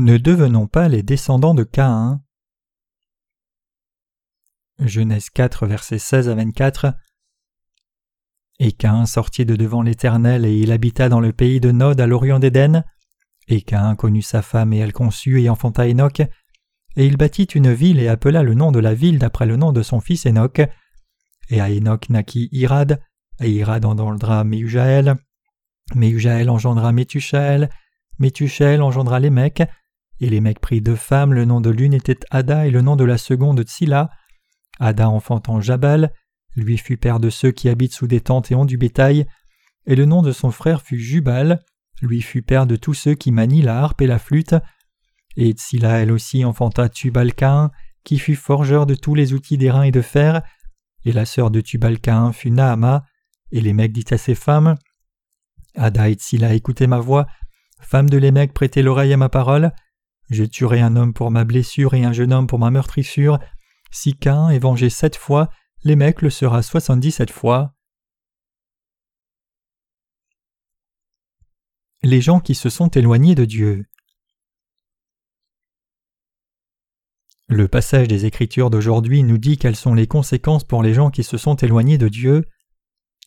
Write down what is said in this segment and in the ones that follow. Ne devenons pas les descendants de Caïn. Genèse 4, versets 16 à 24. Et Caïn sortit de devant l'Éternel, et il habita dans le pays de Nod à l'orient d'Éden. Et Caïn connut sa femme, et elle conçut et enfanta Hénoc. Et il bâtit une ville et appela le nom de la ville d'après le nom de son fils Hénoc. Et à Hénoc naquit Irad, et Irad engendra Méhujaël. Méhujaël engendra Métuchel, Métuchel engendra Lémec. Et Lémec prit 2 femmes, le nom de l'une était Ada et le nom de la seconde Tsila. Ada enfantant Jabal, lui fut père de ceux qui habitent sous des tentes et ont du bétail. Et le nom de son frère fut Jubal, lui fut père de tous ceux qui manient la harpe et la flûte. Et Tsila elle aussi enfanta Tubal-Caïn, qui fut forgeur de tous les outils d'airain et de fer. Et la sœur de Tubal-Caïn fut Naama. Et Lémec dit à ses femmes, « Ada et Tsila, écoutez ma voix. Femmes de Lémec, prêtez l'oreille à ma parole. Je tuerai un homme pour ma blessure et un jeune homme pour ma meurtrissure. Si Caïn est vengé 7 fois, Lémec le sera 77 fois. » Les gens qui se sont éloignés de Dieu. Le passage des Écritures d'aujourd'hui nous dit quelles sont les conséquences pour les gens qui se sont éloignés de Dieu.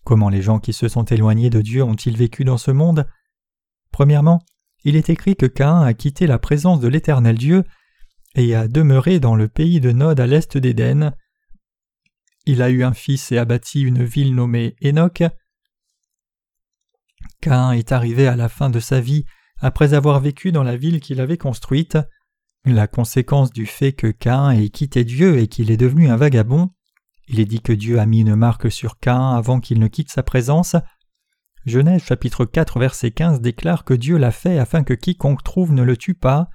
Comment les gens qui se sont éloignés de Dieu ont-ils vécu dans ce monde? Premièrement, il est écrit que Caïn a quitté la présence de l'Éternel Dieu et a demeuré dans le pays de Nod à l'est d'Éden. Il a eu un fils et a bâti une ville nommée Hénoc. Caïn est arrivé à la fin de sa vie après avoir vécu dans la ville qu'il avait construite. La conséquence du fait que Caïn ait quitté Dieu et qu'il est devenu un vagabond, il est dit que Dieu a mis une marque sur Caïn avant qu'il ne quitte sa présence. Genèse chapitre 4 verset 15 déclare que Dieu l'a fait afin que quiconque trouve ne le tue pas.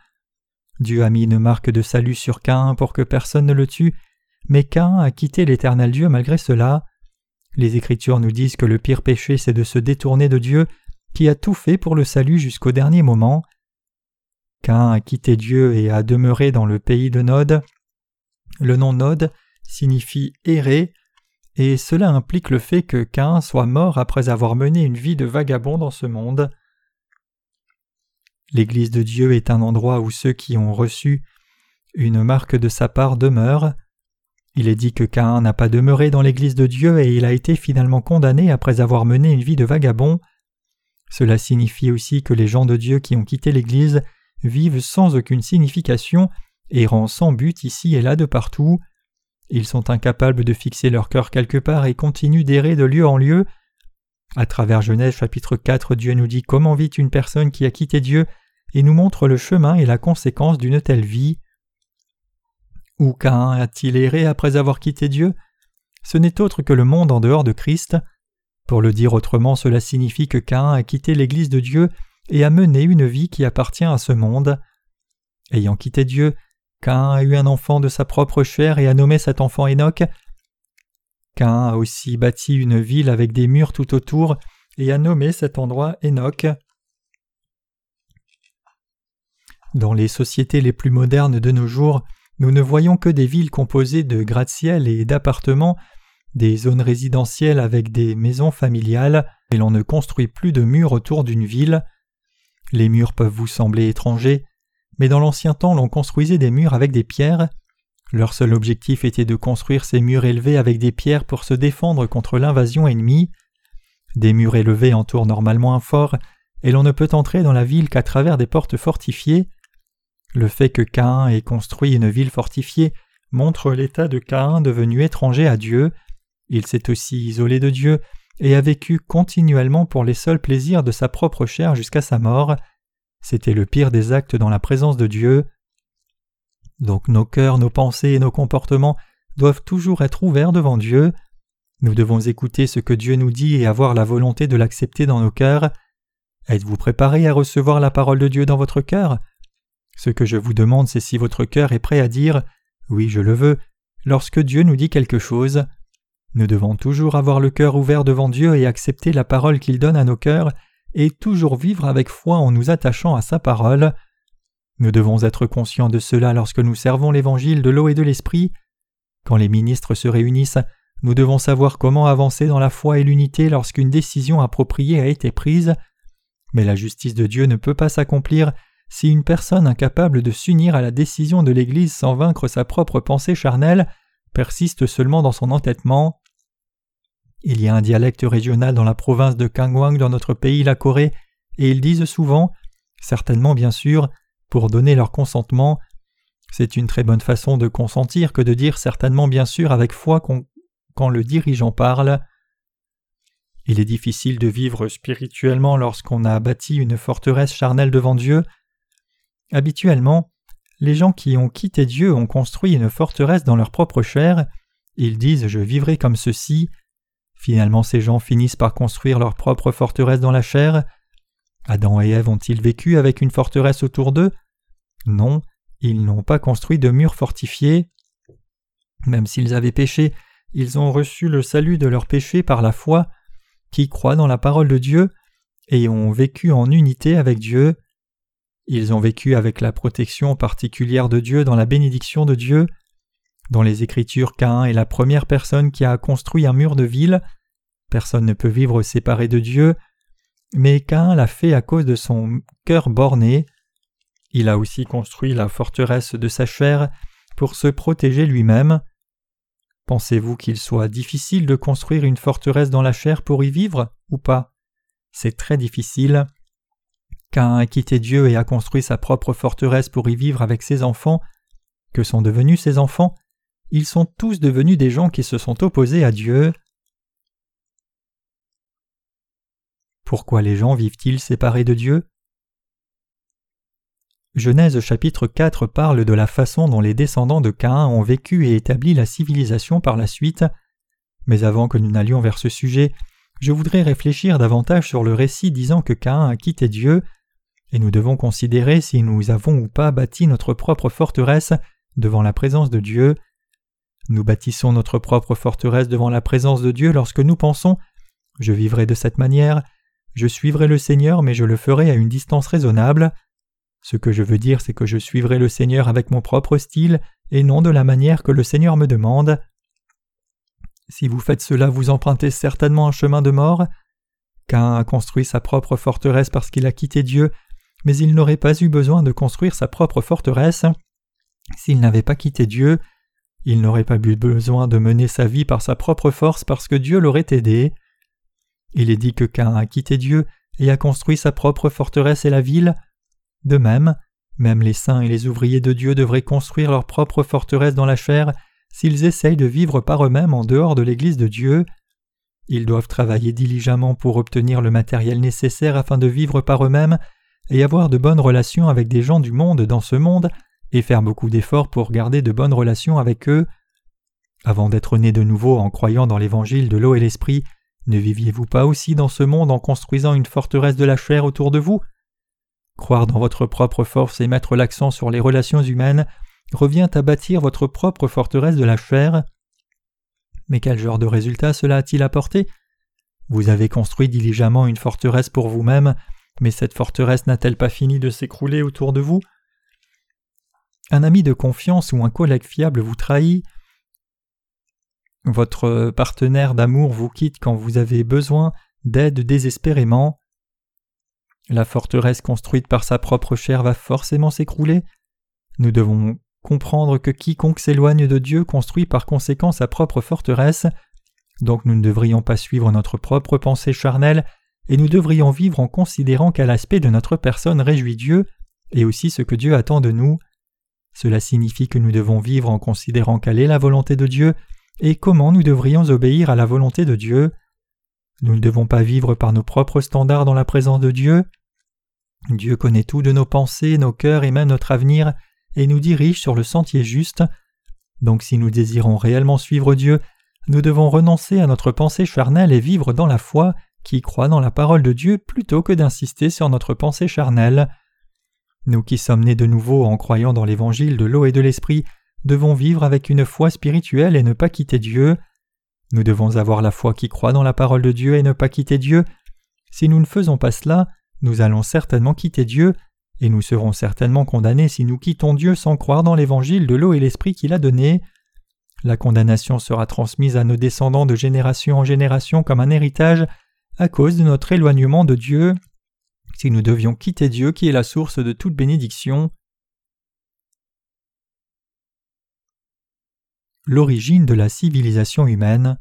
Dieu a mis une marque de salut sur Caïn pour que personne ne le tue, mais Caïn a quitté l'Éternel Dieu malgré cela. Les Écritures nous disent que le pire péché c'est de se détourner de Dieu qui a tout fait pour le salut jusqu'au dernier moment. Caïn a quitté Dieu et a demeuré dans le pays de Nod. Le nom Nod signifie errer, et cela implique le fait que Caïn soit mort après avoir mené une vie de vagabond dans ce monde. L'Église de Dieu est un endroit où ceux qui ont reçu une marque de sa part demeurent. Il est dit que Caïn n'a pas demeuré dans l'Église de Dieu et il a été finalement condamné après avoir mené une vie de vagabond. Cela signifie aussi que les gens de Dieu qui ont quitté l'Église vivent sans aucune signification, errant sans but ici et là de partout. Ils sont incapables de fixer leur cœur quelque part et continuent d'errer de lieu en lieu. À travers Genèse chapitre 4, Dieu nous dit comment vit une personne qui a quitté Dieu et nous montre le chemin et la conséquence d'une telle vie. Où Caïn a-t-il erré après avoir quitté Dieu? Ce n'est autre que le monde en dehors de Christ. Pour le dire autrement, cela signifie que Caïn a quitté l'Église de Dieu et a mené une vie qui appartient à ce monde. Ayant quitté Dieu, Caïn a eu un enfant de sa propre chair et a nommé cet enfant Hénoc. Caïn a aussi bâti une ville avec des murs tout autour et a nommé cet endroit Hénoc. Dans les sociétés les plus modernes de nos jours, nous ne voyons que des villes composées de gratte-ciel et d'appartements, des zones résidentielles avec des maisons familiales, et l'on ne construit plus de murs autour d'une ville. Les murs peuvent vous sembler étrangers, mais dans l'ancien temps l'on construisait des murs avec des pierres. Leur seul objectif était de construire ces murs élevés avec des pierres pour se défendre contre l'invasion ennemie. Des murs élevés entourent normalement un fort, et l'on ne peut entrer dans la ville qu'à travers des portes fortifiées. Le fait que Caïn ait construit une ville fortifiée montre l'état de Caïn devenu étranger à Dieu. Il s'est aussi isolé de Dieu et a vécu continuellement pour les seuls plaisirs de sa propre chair jusqu'à sa mort. C'était le pire des actes dans la présence de Dieu. Donc nos cœurs, nos pensées et nos comportements doivent toujours être ouverts devant Dieu. Nous devons écouter ce que Dieu nous dit et avoir la volonté de l'accepter dans nos cœurs. Êtes-vous préparé à recevoir la parole de Dieu dans votre cœur? Ce que je vous demande, c'est si votre cœur est prêt à dire « Oui, je le veux » lorsque Dieu nous dit quelque chose. Nous devons toujours avoir le cœur ouvert devant Dieu et accepter la parole qu'il donne à nos cœurs et toujours vivre avec foi en nous attachant à sa parole. Nous devons être conscients de cela lorsque nous servons l'évangile de l'eau et de l'esprit. Quand les ministres se réunissent, nous devons savoir comment avancer dans la foi et l'unité lorsqu'une décision appropriée a été prise. Mais la justice de Dieu ne peut pas s'accomplir si une personne incapable de s'unir à la décision de l'Église sans vaincre sa propre pensée charnelle persiste seulement dans son entêtement. Il y a un dialecte régional dans la province de Kangwang dans notre pays, la Corée, et ils disent souvent, certainement bien sûr, pour donner leur consentement. C'est une très bonne façon de consentir que de dire certainement bien sûr avec foi quand le dirigeant parle. Il est difficile de vivre spirituellement lorsqu'on a bâti une forteresse charnelle devant Dieu. Habituellement, les gens qui ont quitté Dieu ont construit une forteresse dans leur propre chair. Ils disent « je vivrai comme ceci ». Finalement, ces gens finissent par construire leur propre forteresse dans la chair. Adam et Ève ont-ils vécu avec une forteresse autour d'eux? Non, ils n'ont pas construit de murs fortifiés. Même s'ils avaient péché, ils ont reçu le salut de leur péché par la foi, qui croient dans la parole de Dieu et ont vécu en unité avec Dieu. Ils ont vécu avec la protection particulière de Dieu dans la bénédiction de Dieu. Dans les Écritures, Caïn est la première personne qui a construit un mur de ville. Personne ne peut vivre séparé de Dieu, mais Caïn l'a fait à cause de son cœur borné. Il a aussi construit la forteresse de sa chair pour se protéger lui-même. Pensez-vous qu'il soit difficile de construire une forteresse dans la chair pour y vivre, ou pas? C'est très difficile. Caïn a quitté Dieu et a construit sa propre forteresse pour y vivre avec ses enfants. Que sont devenus ses enfants? Ils sont tous devenus des gens qui se sont opposés à Dieu. Pourquoi les gens vivent-ils séparés de Dieu? Genèse chapitre 4 parle de la façon dont les descendants de Caïn ont vécu et établi la civilisation par la suite. Mais avant que nous n'allions vers ce sujet, je voudrais réfléchir davantage sur le récit disant que Caïn a quitté Dieu, et nous devons considérer si nous avons ou pas bâti notre propre forteresse devant la présence de Dieu. Nous bâtissons notre propre forteresse devant la présence de Dieu lorsque nous pensons « je vivrai de cette manière, je suivrai le Seigneur mais je le ferai à une distance raisonnable ». Ce que je veux dire, c'est que je suivrai le Seigneur avec mon propre style et non de la manière que le Seigneur me demande. Si vous faites cela, vous empruntez certainement un chemin de mort. Caïn a construit sa propre forteresse parce qu'il a quitté Dieu, mais il n'aurait pas eu besoin de construire sa propre forteresse. S'il n'avait pas quitté Dieu, il n'aurait pas eu besoin de mener sa vie par sa propre force parce que Dieu l'aurait aidé. Il est dit que Caïn a quitté Dieu et a construit sa propre forteresse et la ville. De même, même les saints et les ouvriers de Dieu devraient construire leur propre forteresse dans la chair s'ils essayent de vivre par eux-mêmes en dehors de l'Église de Dieu. Ils doivent travailler diligemment pour obtenir le matériel nécessaire afin de vivre par eux-mêmes et avoir de bonnes relations avec des gens du monde dans ce monde et faire beaucoup d'efforts pour garder de bonnes relations avec eux. Avant d'être nés de nouveau en croyant dans l'Évangile de l'eau et l'Esprit, ne viviez-vous pas aussi dans ce monde en construisant une forteresse de la chair autour de vous? Croire dans votre propre force et mettre l'accent sur les relations humaines revient à bâtir votre propre forteresse de la chair. Mais quel genre de résultat cela a-t-il apporté? Vous avez construit diligemment une forteresse pour vous-même, mais cette forteresse n'a-t-elle pas fini de s'écrouler autour de vous? Un ami de confiance ou un collègue fiable vous trahit. Votre partenaire d'amour vous quitte quand vous avez besoin d'aide désespérément. La forteresse construite par sa propre chair va forcément s'écrouler. Nous devons comprendre que quiconque s'éloigne de Dieu construit par conséquent sa propre forteresse, donc nous ne devrions pas suivre notre propre pensée charnelle, et nous devrions vivre en considérant quel aspect de notre personne réjouit Dieu, et aussi ce que Dieu attend de nous. Cela signifie que nous devons vivre en considérant quelle est la volonté de Dieu, et comment nous devrions obéir à la volonté de Dieu. Nous ne devons pas vivre par nos propres standards dans la présence de Dieu. Dieu connaît tout de nos pensées, nos cœurs et même notre avenir, et nous dirige sur le sentier juste. Donc si nous désirons réellement suivre Dieu, nous devons renoncer à notre pensée charnelle et vivre dans la foi qui croit dans la parole de Dieu plutôt que d'insister sur notre pensée charnelle. Nous qui sommes nés de nouveau en croyant dans l'évangile de l'eau et de l'esprit, devons vivre avec une foi spirituelle et ne pas quitter Dieu. Nous devons avoir la foi qui croit dans la parole de Dieu et ne pas quitter Dieu. Si nous ne faisons pas cela, nous allons certainement quitter Dieu, et nous serons certainement condamnés si nous quittons Dieu sans croire dans l'évangile de l'eau et l'esprit qu'il a donné. La condamnation sera transmise à nos descendants de génération en génération comme un héritage à cause de notre éloignement de Dieu, si nous devions quitter Dieu qui est la source de toute bénédiction. L'origine de la civilisation humaine.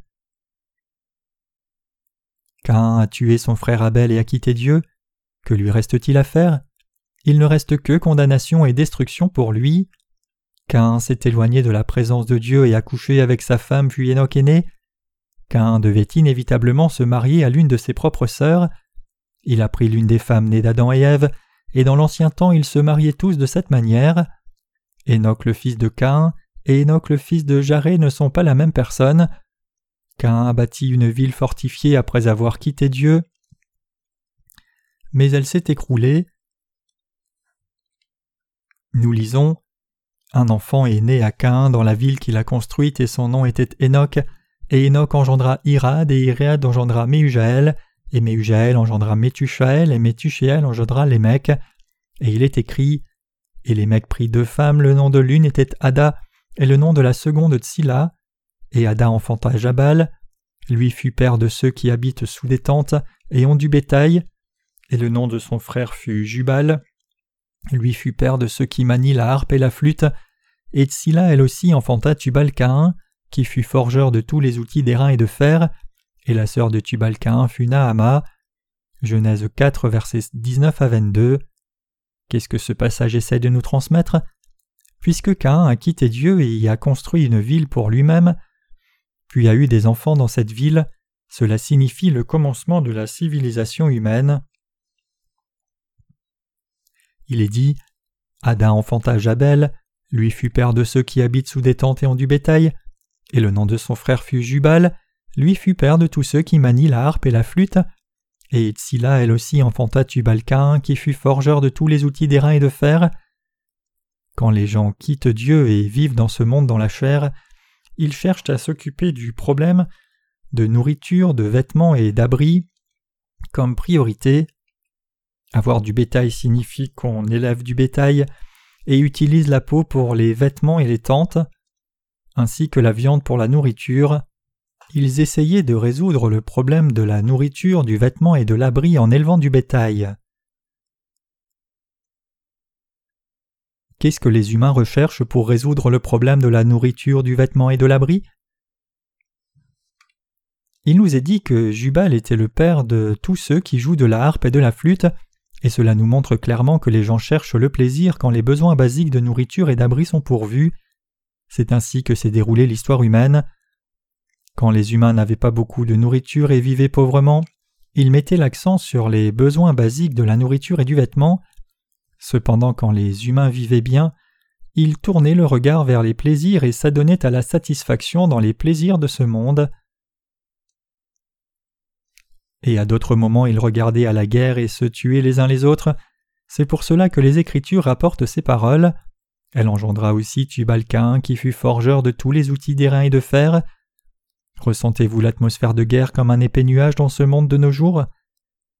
Caïn a tué son frère Abel et a quitté Dieu. Que lui reste-t-il à faire? Il ne reste que condamnation et destruction pour lui. Caïn s'est éloigné de la présence de Dieu et a couché avec sa femme puis Hénoc est né. Caïn devait inévitablement se marier à l'une de ses propres sœurs. Il a pris l'une des femmes nées d'Adam et Ève, et dans l'ancien temps ils se mariaient tous de cette manière. Hénoc le fils de Caïn et Hénoc le fils de Jaré ne sont pas la même personne. Caïn a bâti une ville fortifiée après avoir quitté Dieu, mais elle s'est écroulée. Nous lisons « Un enfant est né à Caïn dans la ville qu'il a construite et son nom était Hénoc, et Hénoc engendra Irad, et Irad engendra Méhujaël, et Méhujaël engendra Métuchel, et Métuchel engendra Lémec. Et il est écrit « Et Lémec prit deux femmes, le nom de l'une était Ada, et le nom de la seconde Tsila. Et Ada enfanta Jabal, lui fut père de ceux qui habitent sous des tentes et ont du bétail, et le nom de son frère fut Jubal, lui fut père de ceux qui manient la harpe et la flûte, et Tsila elle aussi enfanta Tubal-Caïn, qui fut forgeur de tous les outils d'airain et de fer, et la sœur de Tubal-Caïn fut Naama. » Genèse 4, versets 19 à 22. Qu'est-ce que ce passage essaie de nous transmettre? Puisque Caïn a quitté Dieu et y a construit une ville pour lui-même, puis a eu des enfants dans cette ville, cela signifie le commencement de la civilisation humaine. Il est dit « Ada enfanta Jabel, lui fut père de ceux qui habitent sous des tentes et ont du bétail, et le nom de son frère fut Jubal, lui fut père de tous ceux qui manient la harpe et la flûte, et Tsila elle aussi enfanta Tubal-Caïn, qui fut forgeur de tous les outils d'airain et de fer. » Quand les gens quittent Dieu et vivent dans ce monde dans la chair, ils cherchent à s'occuper du problème de nourriture, de vêtements et d'abris comme priorité. Avoir du bétail signifie qu'on élève du bétail et utilise la peau pour les vêtements et les tentes, ainsi que la viande pour la nourriture. Ils essayaient de résoudre le problème de la nourriture, du vêtement et de l'abri en élevant du bétail. Qu'est-ce que les humains recherchent pour résoudre le problème de la nourriture, du vêtement et de l'abri? Il nous est dit que Jubal était le père de tous ceux qui jouent de la harpe et de la flûte, et cela nous montre clairement que les gens cherchent le plaisir quand les besoins basiques de nourriture et d'abri sont pourvus. C'est ainsi que s'est déroulée l'histoire humaine. Quand les humains n'avaient pas beaucoup de nourriture et vivaient pauvrement, ils mettaient l'accent sur les besoins basiques de la nourriture et du vêtement. Cependant, quand les humains vivaient bien, ils tournaient le regard vers les plaisirs et s'adonnaient à la satisfaction dans les plaisirs de ce monde. Et à d'autres moments, ils regardaient à la guerre et se tuaient les uns les autres. C'est pour cela que les Écritures rapportent ces paroles. Elle engendra aussi Tubal-Caïn, qui fut forgeur de tous les outils d'airain et de fer. Ressentez-vous l'atmosphère de guerre comme un épais nuage dans ce monde de nos jours?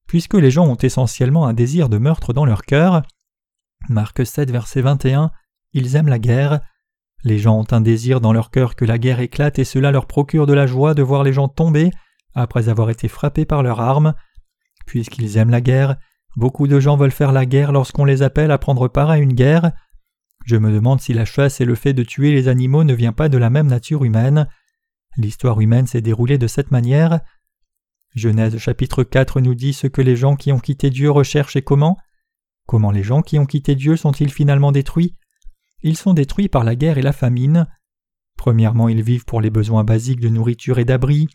Puisque les gens ont essentiellement un désir de meurtre dans leur cœur, Marc 7, verset 21, ils aiment la guerre. Les gens ont un désir dans leur cœur que la guerre éclate et cela leur procure de la joie de voir les gens tomber après avoir été frappés par leurs armes. Puisqu'ils aiment la guerre, beaucoup de gens veulent faire la guerre lorsqu'on les appelle à prendre part à une guerre. Je me demande si la chasse et le fait de tuer les animaux ne vient pas de la même nature humaine. L'histoire humaine s'est déroulée de cette manière. Genèse chapitre 4 nous dit ce que les gens qui ont quitté Dieu recherchent et comment. Comment les gens qui ont quitté Dieu sont-ils finalement détruits? Ils sont détruits par la guerre et la famine. Premièrement, ils vivent pour les besoins basiques de nourriture et d'abri,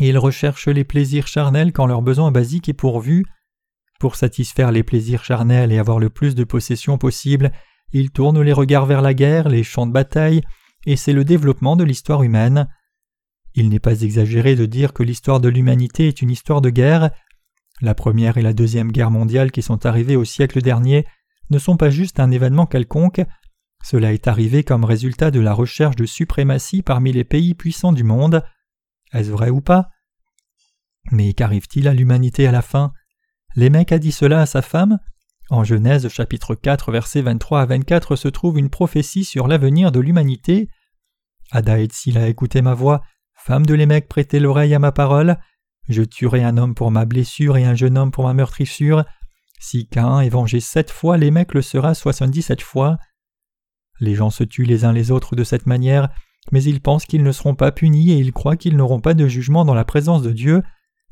et ils recherchent les plaisirs charnels quand leur besoin basique est pourvu. Pour satisfaire les plaisirs charnels et avoir le plus de possessions possible, ils tournent les regards vers la guerre, les champs de bataille, et c'est le développement de l'histoire humaine. Il n'est pas exagéré de dire que l'histoire de l'humanité est une histoire de guerre. La première et la deuxième guerre mondiale qui sont arrivées au siècle dernier ne sont pas juste un événement quelconque. Cela est arrivé comme résultat de la recherche de suprématie parmi les pays puissants du monde. Est-ce vrai ou pas? Mais qu'arrive-t-il à l'humanité à la fin? Lémec a dit cela à sa femme. En Genèse chapitre 4 versets 23 à 24 se trouve une prophétie sur l'avenir de l'humanité. Ada et Tsila, écoutez ma voix, femme de Lémec, prêtez l'oreille à ma parole. Je tuerai un homme pour ma blessure et un jeune homme pour ma meurtrissure. Si Caïn est vengé 7 fois, Lémec le sera 77 fois. Les gens se tuent les uns les autres de cette manière, mais ils pensent qu'ils ne seront pas punis et ils croient qu'ils n'auront pas de jugement dans la présence de Dieu,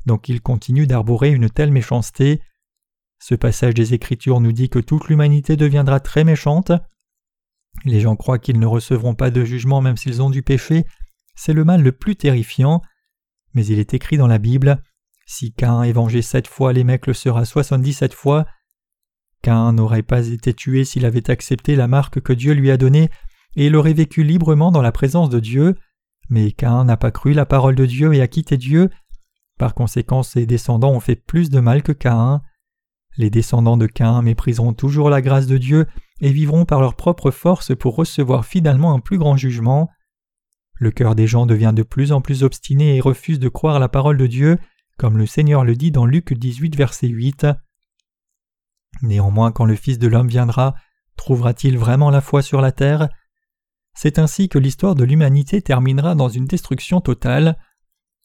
donc ils continuent d'arborer une telle méchanceté. Ce passage des Écritures nous dit que toute l'humanité deviendra très méchante. Les gens croient qu'ils ne recevront pas de jugement même s'ils ont du péché. C'est le mal le plus terrifiant. Mais il est écrit dans la Bible, « Si Caïn est vengé 7 fois, Lémec le sera 77 fois. » Caïn n'aurait pas été tué s'il avait accepté la marque que Dieu lui a donnée et il aurait vécu librement dans la présence de Dieu. Mais Caïn n'a pas cru la parole de Dieu et a quitté Dieu. Par conséquent, ses descendants ont fait plus de mal que Caïn. Les descendants de Caïn mépriseront toujours la grâce de Dieu et vivront par leur propre force pour recevoir finalement un plus grand jugement. Le cœur des gens devient de plus en plus obstiné et refuse de croire la parole de Dieu, comme le Seigneur le dit dans Luc 18, verset 8. Néanmoins, quand le Fils de l'homme viendra, trouvera-t-il vraiment la foi sur la terre ? C'est ainsi que l'histoire de l'humanité terminera dans une destruction totale.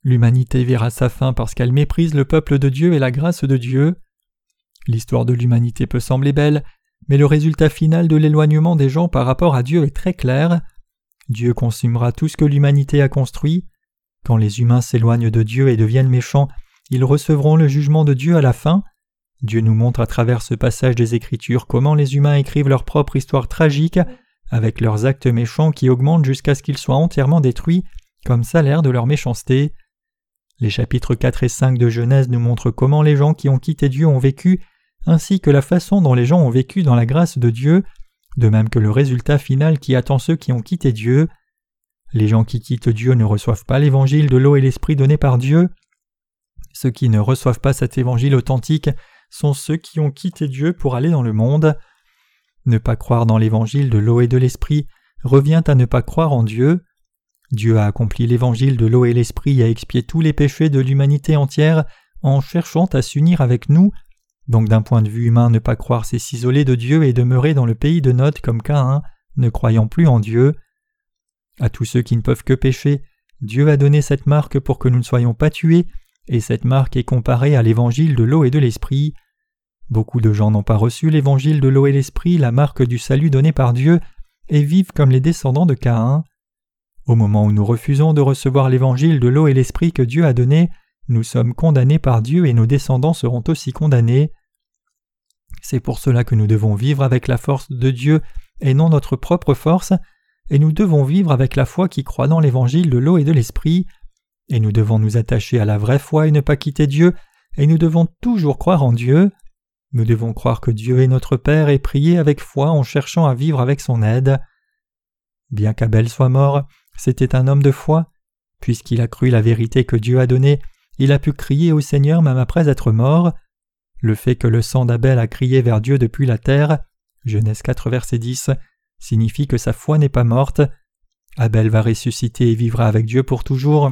L'humanité verra sa fin parce qu'elle méprise le peuple de Dieu et la grâce de Dieu. L'histoire de l'humanité peut sembler belle, mais le résultat final de l'éloignement des gens par rapport à Dieu est très clair. Dieu consumera tout ce que l'humanité a construit. Quand les humains s'éloignent de Dieu et deviennent méchants, ils recevront le jugement de Dieu à la fin. Dieu nous montre à travers ce passage des Écritures comment les humains écrivent leur propre histoire tragique avec leurs actes méchants qui augmentent jusqu'à ce qu'ils soient entièrement détruits comme salaire de leur méchanceté. Les chapitres 4 et 5 de Genèse nous montrent comment les gens qui ont quitté Dieu ont vécu, ainsi que la façon dont les gens ont vécu dans la grâce de Dieu, de même que le résultat final qui attend ceux qui ont quitté Dieu. Les gens qui quittent Dieu ne reçoivent pas l'évangile de l'eau et l'esprit donné par Dieu. Ceux qui ne reçoivent pas cet évangile authentique sont ceux qui ont quitté Dieu pour aller dans le monde. Ne pas croire dans l'évangile de l'eau et de l'esprit revient à ne pas croire en Dieu. Dieu a accompli l'évangile de l'eau et l'esprit et a expié tous les péchés de l'humanité entière en cherchant à s'unir avec nous. Donc d'un point de vue humain, ne pas croire c'est s'isoler de Dieu et demeurer dans le pays de Nod comme Caïn, ne croyant plus en Dieu. À tous ceux qui ne peuvent que pécher, Dieu a donné cette marque pour que nous ne soyons pas tués, et cette marque est comparée à l'évangile de l'eau et de l'esprit. Beaucoup de gens n'ont pas reçu l'évangile de l'eau et l'esprit, la marque du salut donnée par Dieu, et vivent comme les descendants de Caïn. Au moment où nous refusons de recevoir l'évangile de l'eau et l'esprit que Dieu a donné, nous sommes condamnés par Dieu et nos descendants seront aussi condamnés. C'est pour cela que nous devons vivre avec la force de Dieu et non notre propre force, et nous devons vivre avec la foi qui croit dans l'évangile de l'eau et de l'esprit, et nous devons nous attacher à la vraie foi et ne pas quitter Dieu, et nous devons toujours croire en Dieu. Nous devons croire que Dieu est notre Père et prier avec foi en cherchant à vivre avec son aide. Bien qu'Abel soit mort, c'était un homme de foi. Puisqu'il a cru la vérité que Dieu a donnée, il a pu crier au Seigneur même après être mort. Le fait que le sang d'Abel a crié vers Dieu depuis la terre, Genèse 4 verset 10, signifie que sa foi n'est pas morte. Abel va ressusciter et vivra avec Dieu pour toujours.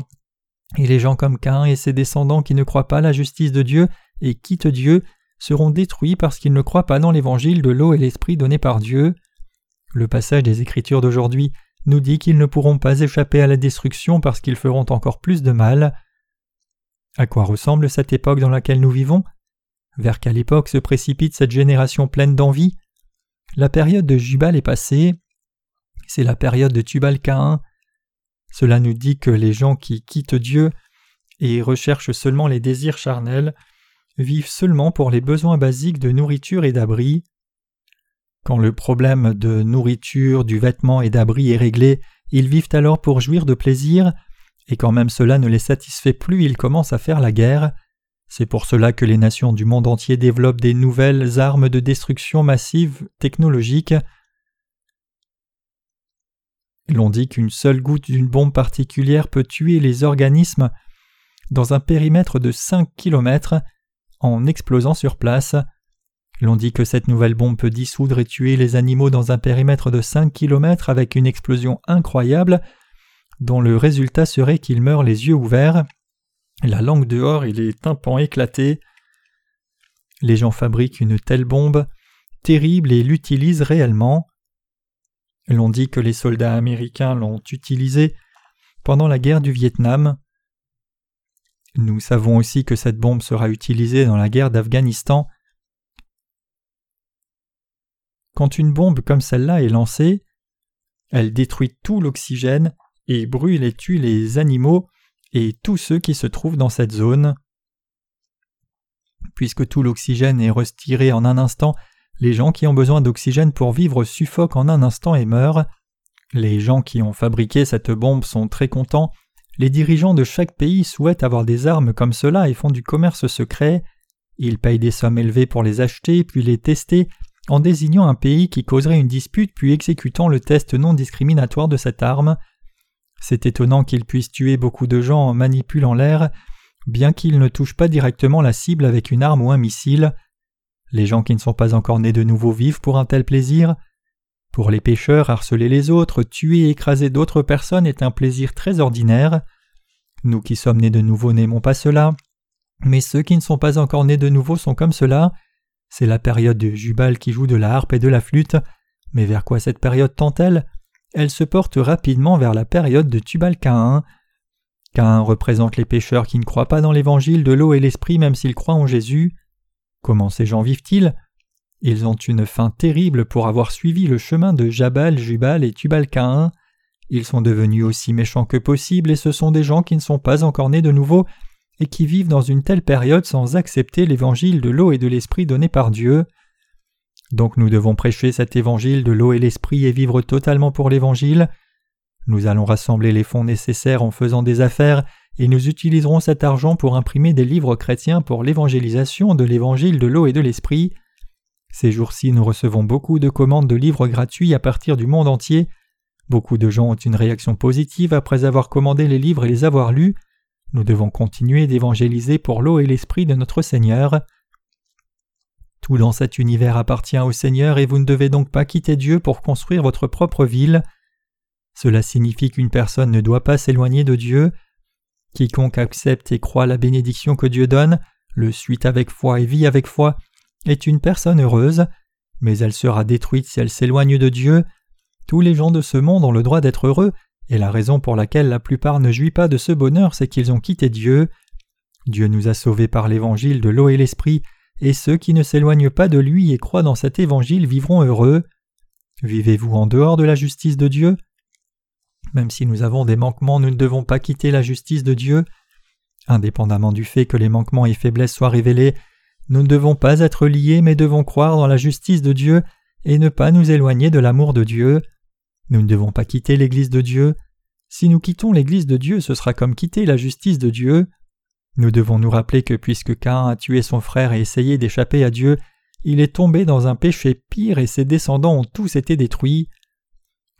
Et les gens comme Caïn et ses descendants qui ne croient pas la justice de Dieu et quittent Dieu seront détruits parce qu'ils ne croient pas dans l'évangile de l'eau et l'esprit donné par Dieu. Le passage des Écritures d'aujourd'hui nous dit qu'ils ne pourront pas échapper à la destruction parce qu'ils feront encore plus de mal. À quoi ressemble cette époque dans laquelle nous vivons ? Vers quelle époque se précipite cette génération pleine d'envie ? La période de Jubal est passée, c'est la période de Tubal-Caïn. Cela nous dit que les gens qui quittent Dieu et recherchent seulement les désirs charnels vivent seulement pour les besoins basiques de nourriture et d'abri. Quand le problème de nourriture, du vêtement et d'abri est réglé, ils vivent alors pour jouir de plaisir. Et quand même cela ne les satisfait plus, ils commencent à faire la guerre. C'est pour cela que les nations du monde entier développent des nouvelles armes de destruction massive technologiques. L'on dit qu'une seule goutte d'une bombe particulière peut tuer les organismes dans un périmètre de 5 km en explosant sur place. L'on dit que cette nouvelle bombe peut dissoudre et tuer les animaux dans un périmètre de 5 km avec une explosion incroyable, dont le résultat serait qu'ils meurent les yeux ouverts, la langue dehors et les tympans éclatés. Les gens fabriquent une telle bombe terrible et l'utilisent réellement. L'on dit que les soldats américains l'ont utilisée pendant la guerre du Vietnam. Nous savons aussi que cette bombe sera utilisée dans la guerre d'Afghanistan. Quand une bombe comme celle-là est lancée, elle détruit tout l'oxygène et brûle et tue les animaux et tous ceux qui se trouvent dans cette zone. Puisque tout l'oxygène est retiré en un instant, les gens qui ont besoin d'oxygène pour vivre suffoquent en un instant et meurent. Les gens qui ont fabriqué cette bombe sont très contents. Les dirigeants de chaque pays souhaitent avoir des armes comme cela et font du commerce secret. Ils payent des sommes élevées pour les acheter, puis les tester, en désignant un pays qui causerait une dispute, puis exécutant le test non discriminatoire de cette arme. C'est étonnant qu'ils puissent tuer beaucoup de gens en manipulant l'air, bien qu'ils ne touchent pas directement la cible avec une arme ou un missile. Les gens qui ne sont pas encore nés de nouveau vivent pour un tel plaisir. Pour les pécheurs, harceler les autres, tuer et écraser d'autres personnes est un plaisir très ordinaire. Nous qui sommes nés de nouveau n'aimons pas cela, mais ceux qui ne sont pas encore nés de nouveau sont comme cela. C'est la période de Jubal qui joue de la harpe et de la flûte, mais vers quoi cette période tend-elle ? Elle se porte rapidement vers la période de Tubal-Caïn. Caïn représente les pécheurs qui ne croient pas dans l'évangile de l'eau et l'esprit même s'ils croient en Jésus. Comment ces gens vivent-ils ? Ils ont une faim terrible pour avoir suivi le chemin de Jabal, Jubal et Tubal-Caïn. Ils sont devenus aussi méchants que possible et ce sont des gens qui ne sont pas encore nés de nouveau et qui vivent dans une telle période sans accepter l'évangile de l'eau et de l'esprit donné par Dieu. Donc nous devons prêcher cet évangile de l'eau et l'esprit et vivre totalement pour l'évangile. Nous allons rassembler les fonds nécessaires en faisant des affaires et nous utiliserons cet argent pour imprimer des livres chrétiens pour l'évangélisation de l'évangile de l'eau et de l'esprit. Ces jours-ci, nous recevons beaucoup de commandes de livres gratuits à partir du monde entier. Beaucoup de gens ont une réaction positive après avoir commandé les livres et les avoir lus. Nous devons continuer d'évangéliser pour l'eau et l'esprit de notre Seigneur. Tout dans cet univers appartient au Seigneur et vous ne devez donc pas quitter Dieu pour construire votre propre ville. Cela signifie qu'une personne ne doit pas s'éloigner de Dieu. Quiconque accepte et croit la bénédiction que Dieu donne, le suit avec foi et vit avec foi, est une personne heureuse, mais elle sera détruite si elle s'éloigne de Dieu. Tous les gens de ce monde ont le droit d'être heureux, et la raison pour laquelle la plupart ne jouit pas de ce bonheur, c'est qu'ils ont quitté Dieu. Dieu nous a sauvés par l'évangile de l'eau et l'esprit, et ceux qui ne s'éloignent pas de lui et croient dans cet évangile vivront heureux. Vivez-vous en dehors de la justice de Dieu ? Même si nous avons des manquements, nous ne devons pas quitter la justice de Dieu. Indépendamment du fait que les manquements et faiblesses soient révélés, nous ne devons pas être liés, mais devons croire dans la justice de Dieu et ne pas nous éloigner de l'amour de Dieu. Nous ne devons pas quitter l'Église de Dieu. Si nous quittons l'Église de Dieu, ce sera comme quitter la justice de Dieu. Nous devons nous rappeler que puisque Caïn a tué son frère et essayé d'échapper à Dieu, il est tombé dans un péché pire et ses descendants ont tous été détruits.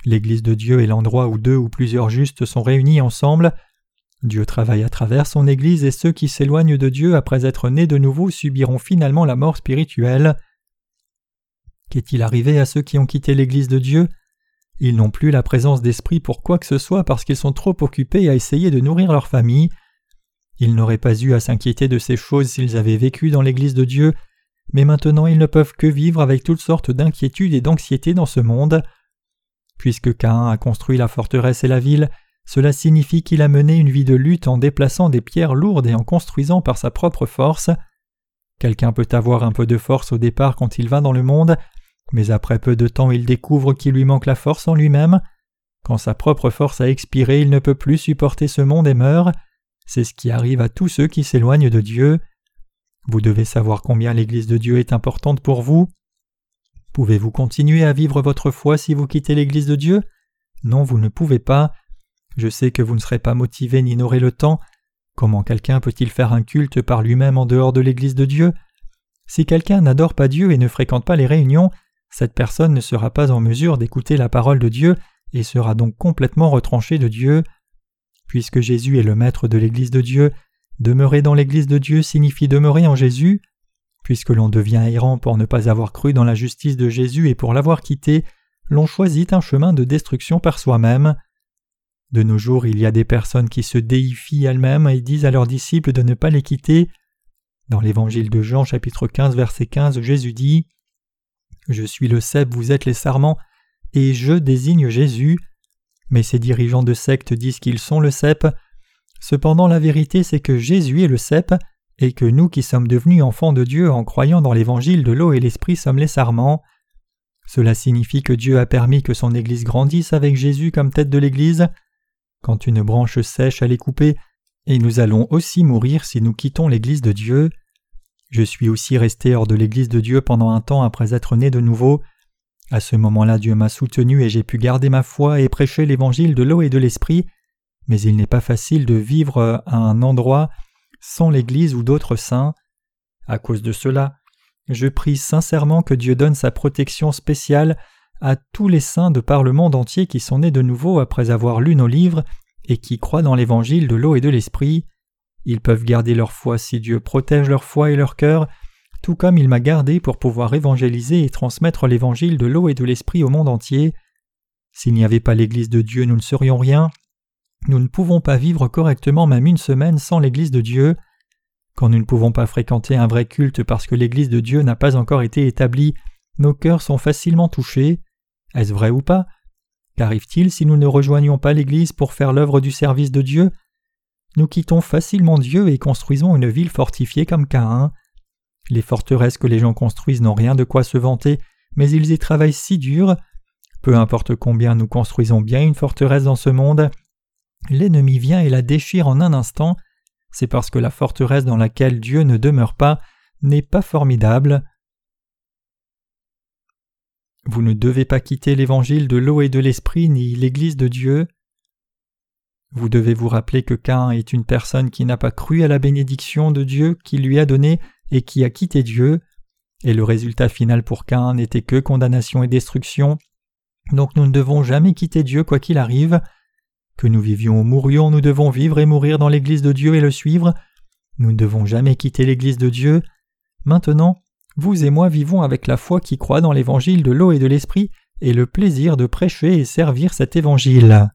L'Église de Dieu est l'endroit où deux ou plusieurs justes sont réunis ensemble. Dieu travaille à travers son Église et ceux qui s'éloignent de Dieu après être nés de nouveau subiront finalement la mort spirituelle. Qu'est-il arrivé à ceux qui ont quitté l'Église de Dieu ? Ils n'ont plus la présence d'esprit pour quoi que ce soit parce qu'ils sont trop occupés à essayer de nourrir leur famille. Ils n'auraient pas eu à s'inquiéter de ces choses s'ils avaient vécu dans l'Église de Dieu, mais maintenant ils ne peuvent que vivre avec toutes sortes d'inquiétudes et d'anxiété dans ce monde. Puisque Caïn a construit la forteresse et la ville, cela signifie qu'il a mené une vie de lutte en déplaçant des pierres lourdes et en construisant par sa propre force. Quelqu'un peut avoir un peu de force au départ quand il va dans le monde, mais après peu de temps il découvre qu'il lui manque la force en lui-même. Quand sa propre force a expiré, il ne peut plus supporter ce monde et meurt. C'est ce qui arrive à tous ceux qui s'éloignent de Dieu. Vous devez savoir combien l'Église de Dieu est importante pour vous. Pouvez-vous continuer à vivre votre foi si vous quittez l'Église de Dieu ? Non, vous ne pouvez pas. Je sais que vous ne serez pas motivé ni n'aurez le temps. Comment quelqu'un peut-il faire un culte par lui-même en dehors de l'Église de Dieu ? Si quelqu'un n'adore pas Dieu et ne fréquente pas les réunions, cette personne ne sera pas en mesure d'écouter la parole de Dieu et sera donc complètement retranchée de Dieu. Puisque Jésus est le maître de l'Église de Dieu, demeurer dans l'Église de Dieu signifie demeurer en Jésus. Puisque l'on devient errant pour ne pas avoir cru dans la justice de Jésus et pour l'avoir quitté, l'on choisit un chemin de destruction par soi-même. De nos jours, il y a des personnes qui se déifient elles-mêmes et disent à leurs disciples de ne pas les quitter. Dans l'évangile de Jean, chapitre 15, verset 15, Jésus dit « Je suis le cep, vous êtes les sarments, et je désigne Jésus. » Mais ces dirigeants de sectes disent qu'ils sont le cep. Cependant, la vérité, c'est que Jésus est le cep, et que nous qui sommes devenus enfants de Dieu en croyant dans l'évangile de l'eau et l'esprit sommes les sarments. Cela signifie que Dieu a permis que son Église grandisse avec Jésus comme tête de l'Église. Quand une branche sèche, elle est coupée, et nous allons aussi mourir si nous quittons l'Église de Dieu. Je suis aussi resté hors de l'Église de Dieu pendant un temps après être né de nouveau. À ce moment-là, Dieu m'a soutenu et j'ai pu garder ma foi et prêcher l'Évangile de l'eau et de l'Esprit, mais il n'est pas facile de vivre à un endroit sans l'Église ou d'autres saints. À cause de cela, je prie sincèrement que Dieu donne sa protection spéciale à tous les saints de par le monde entier qui sont nés de nouveau après avoir lu nos livres et qui croient dans l'Évangile de l'eau et de l'Esprit. Ils peuvent garder leur foi si Dieu protège leur foi et leur cœur, tout comme il m'a gardé pour pouvoir évangéliser et transmettre l'Évangile de l'eau et de l'Esprit au monde entier. S'il n'y avait pas l'Église de Dieu, nous ne serions rien. Nous ne pouvons pas vivre correctement même une semaine sans l'Église de Dieu. Quand nous ne pouvons pas fréquenter un vrai culte parce que l'Église de Dieu n'a pas encore été établie, nos cœurs sont facilement touchés. Est-ce vrai ou pas? Qu'arrive-t-il si nous ne rejoignons pas l'Église pour faire l'œuvre du service de Dieu? Nous quittons facilement Dieu et construisons une ville fortifiée comme Caïn. Les forteresses que les gens construisent n'ont rien de quoi se vanter, mais ils y travaillent si dur. Peu importe combien nous construisons bien une forteresse dans ce monde, l'ennemi vient et la déchire en un instant. C'est parce que la forteresse dans laquelle Dieu ne demeure pas n'est pas formidable. Vous ne devez pas quitter l'évangile de l'eau et de l'esprit ni l'église de Dieu. Vous devez vous rappeler que Caïn est une personne qui n'a pas cru à la bénédiction de Dieu qu'il lui a donnée et qui a quitté Dieu, et le résultat final pour Caïn n'était que condamnation et destruction. Donc nous ne devons jamais quitter Dieu quoi qu'il arrive. Que nous vivions ou mourions, nous devons vivre et mourir dans l'Église de Dieu et le suivre. Nous ne devons jamais quitter l'Église de Dieu. Maintenant, vous et moi vivons avec la foi qui croit dans l'Évangile de l'eau et de l'Esprit et le plaisir de prêcher et servir cet Évangile.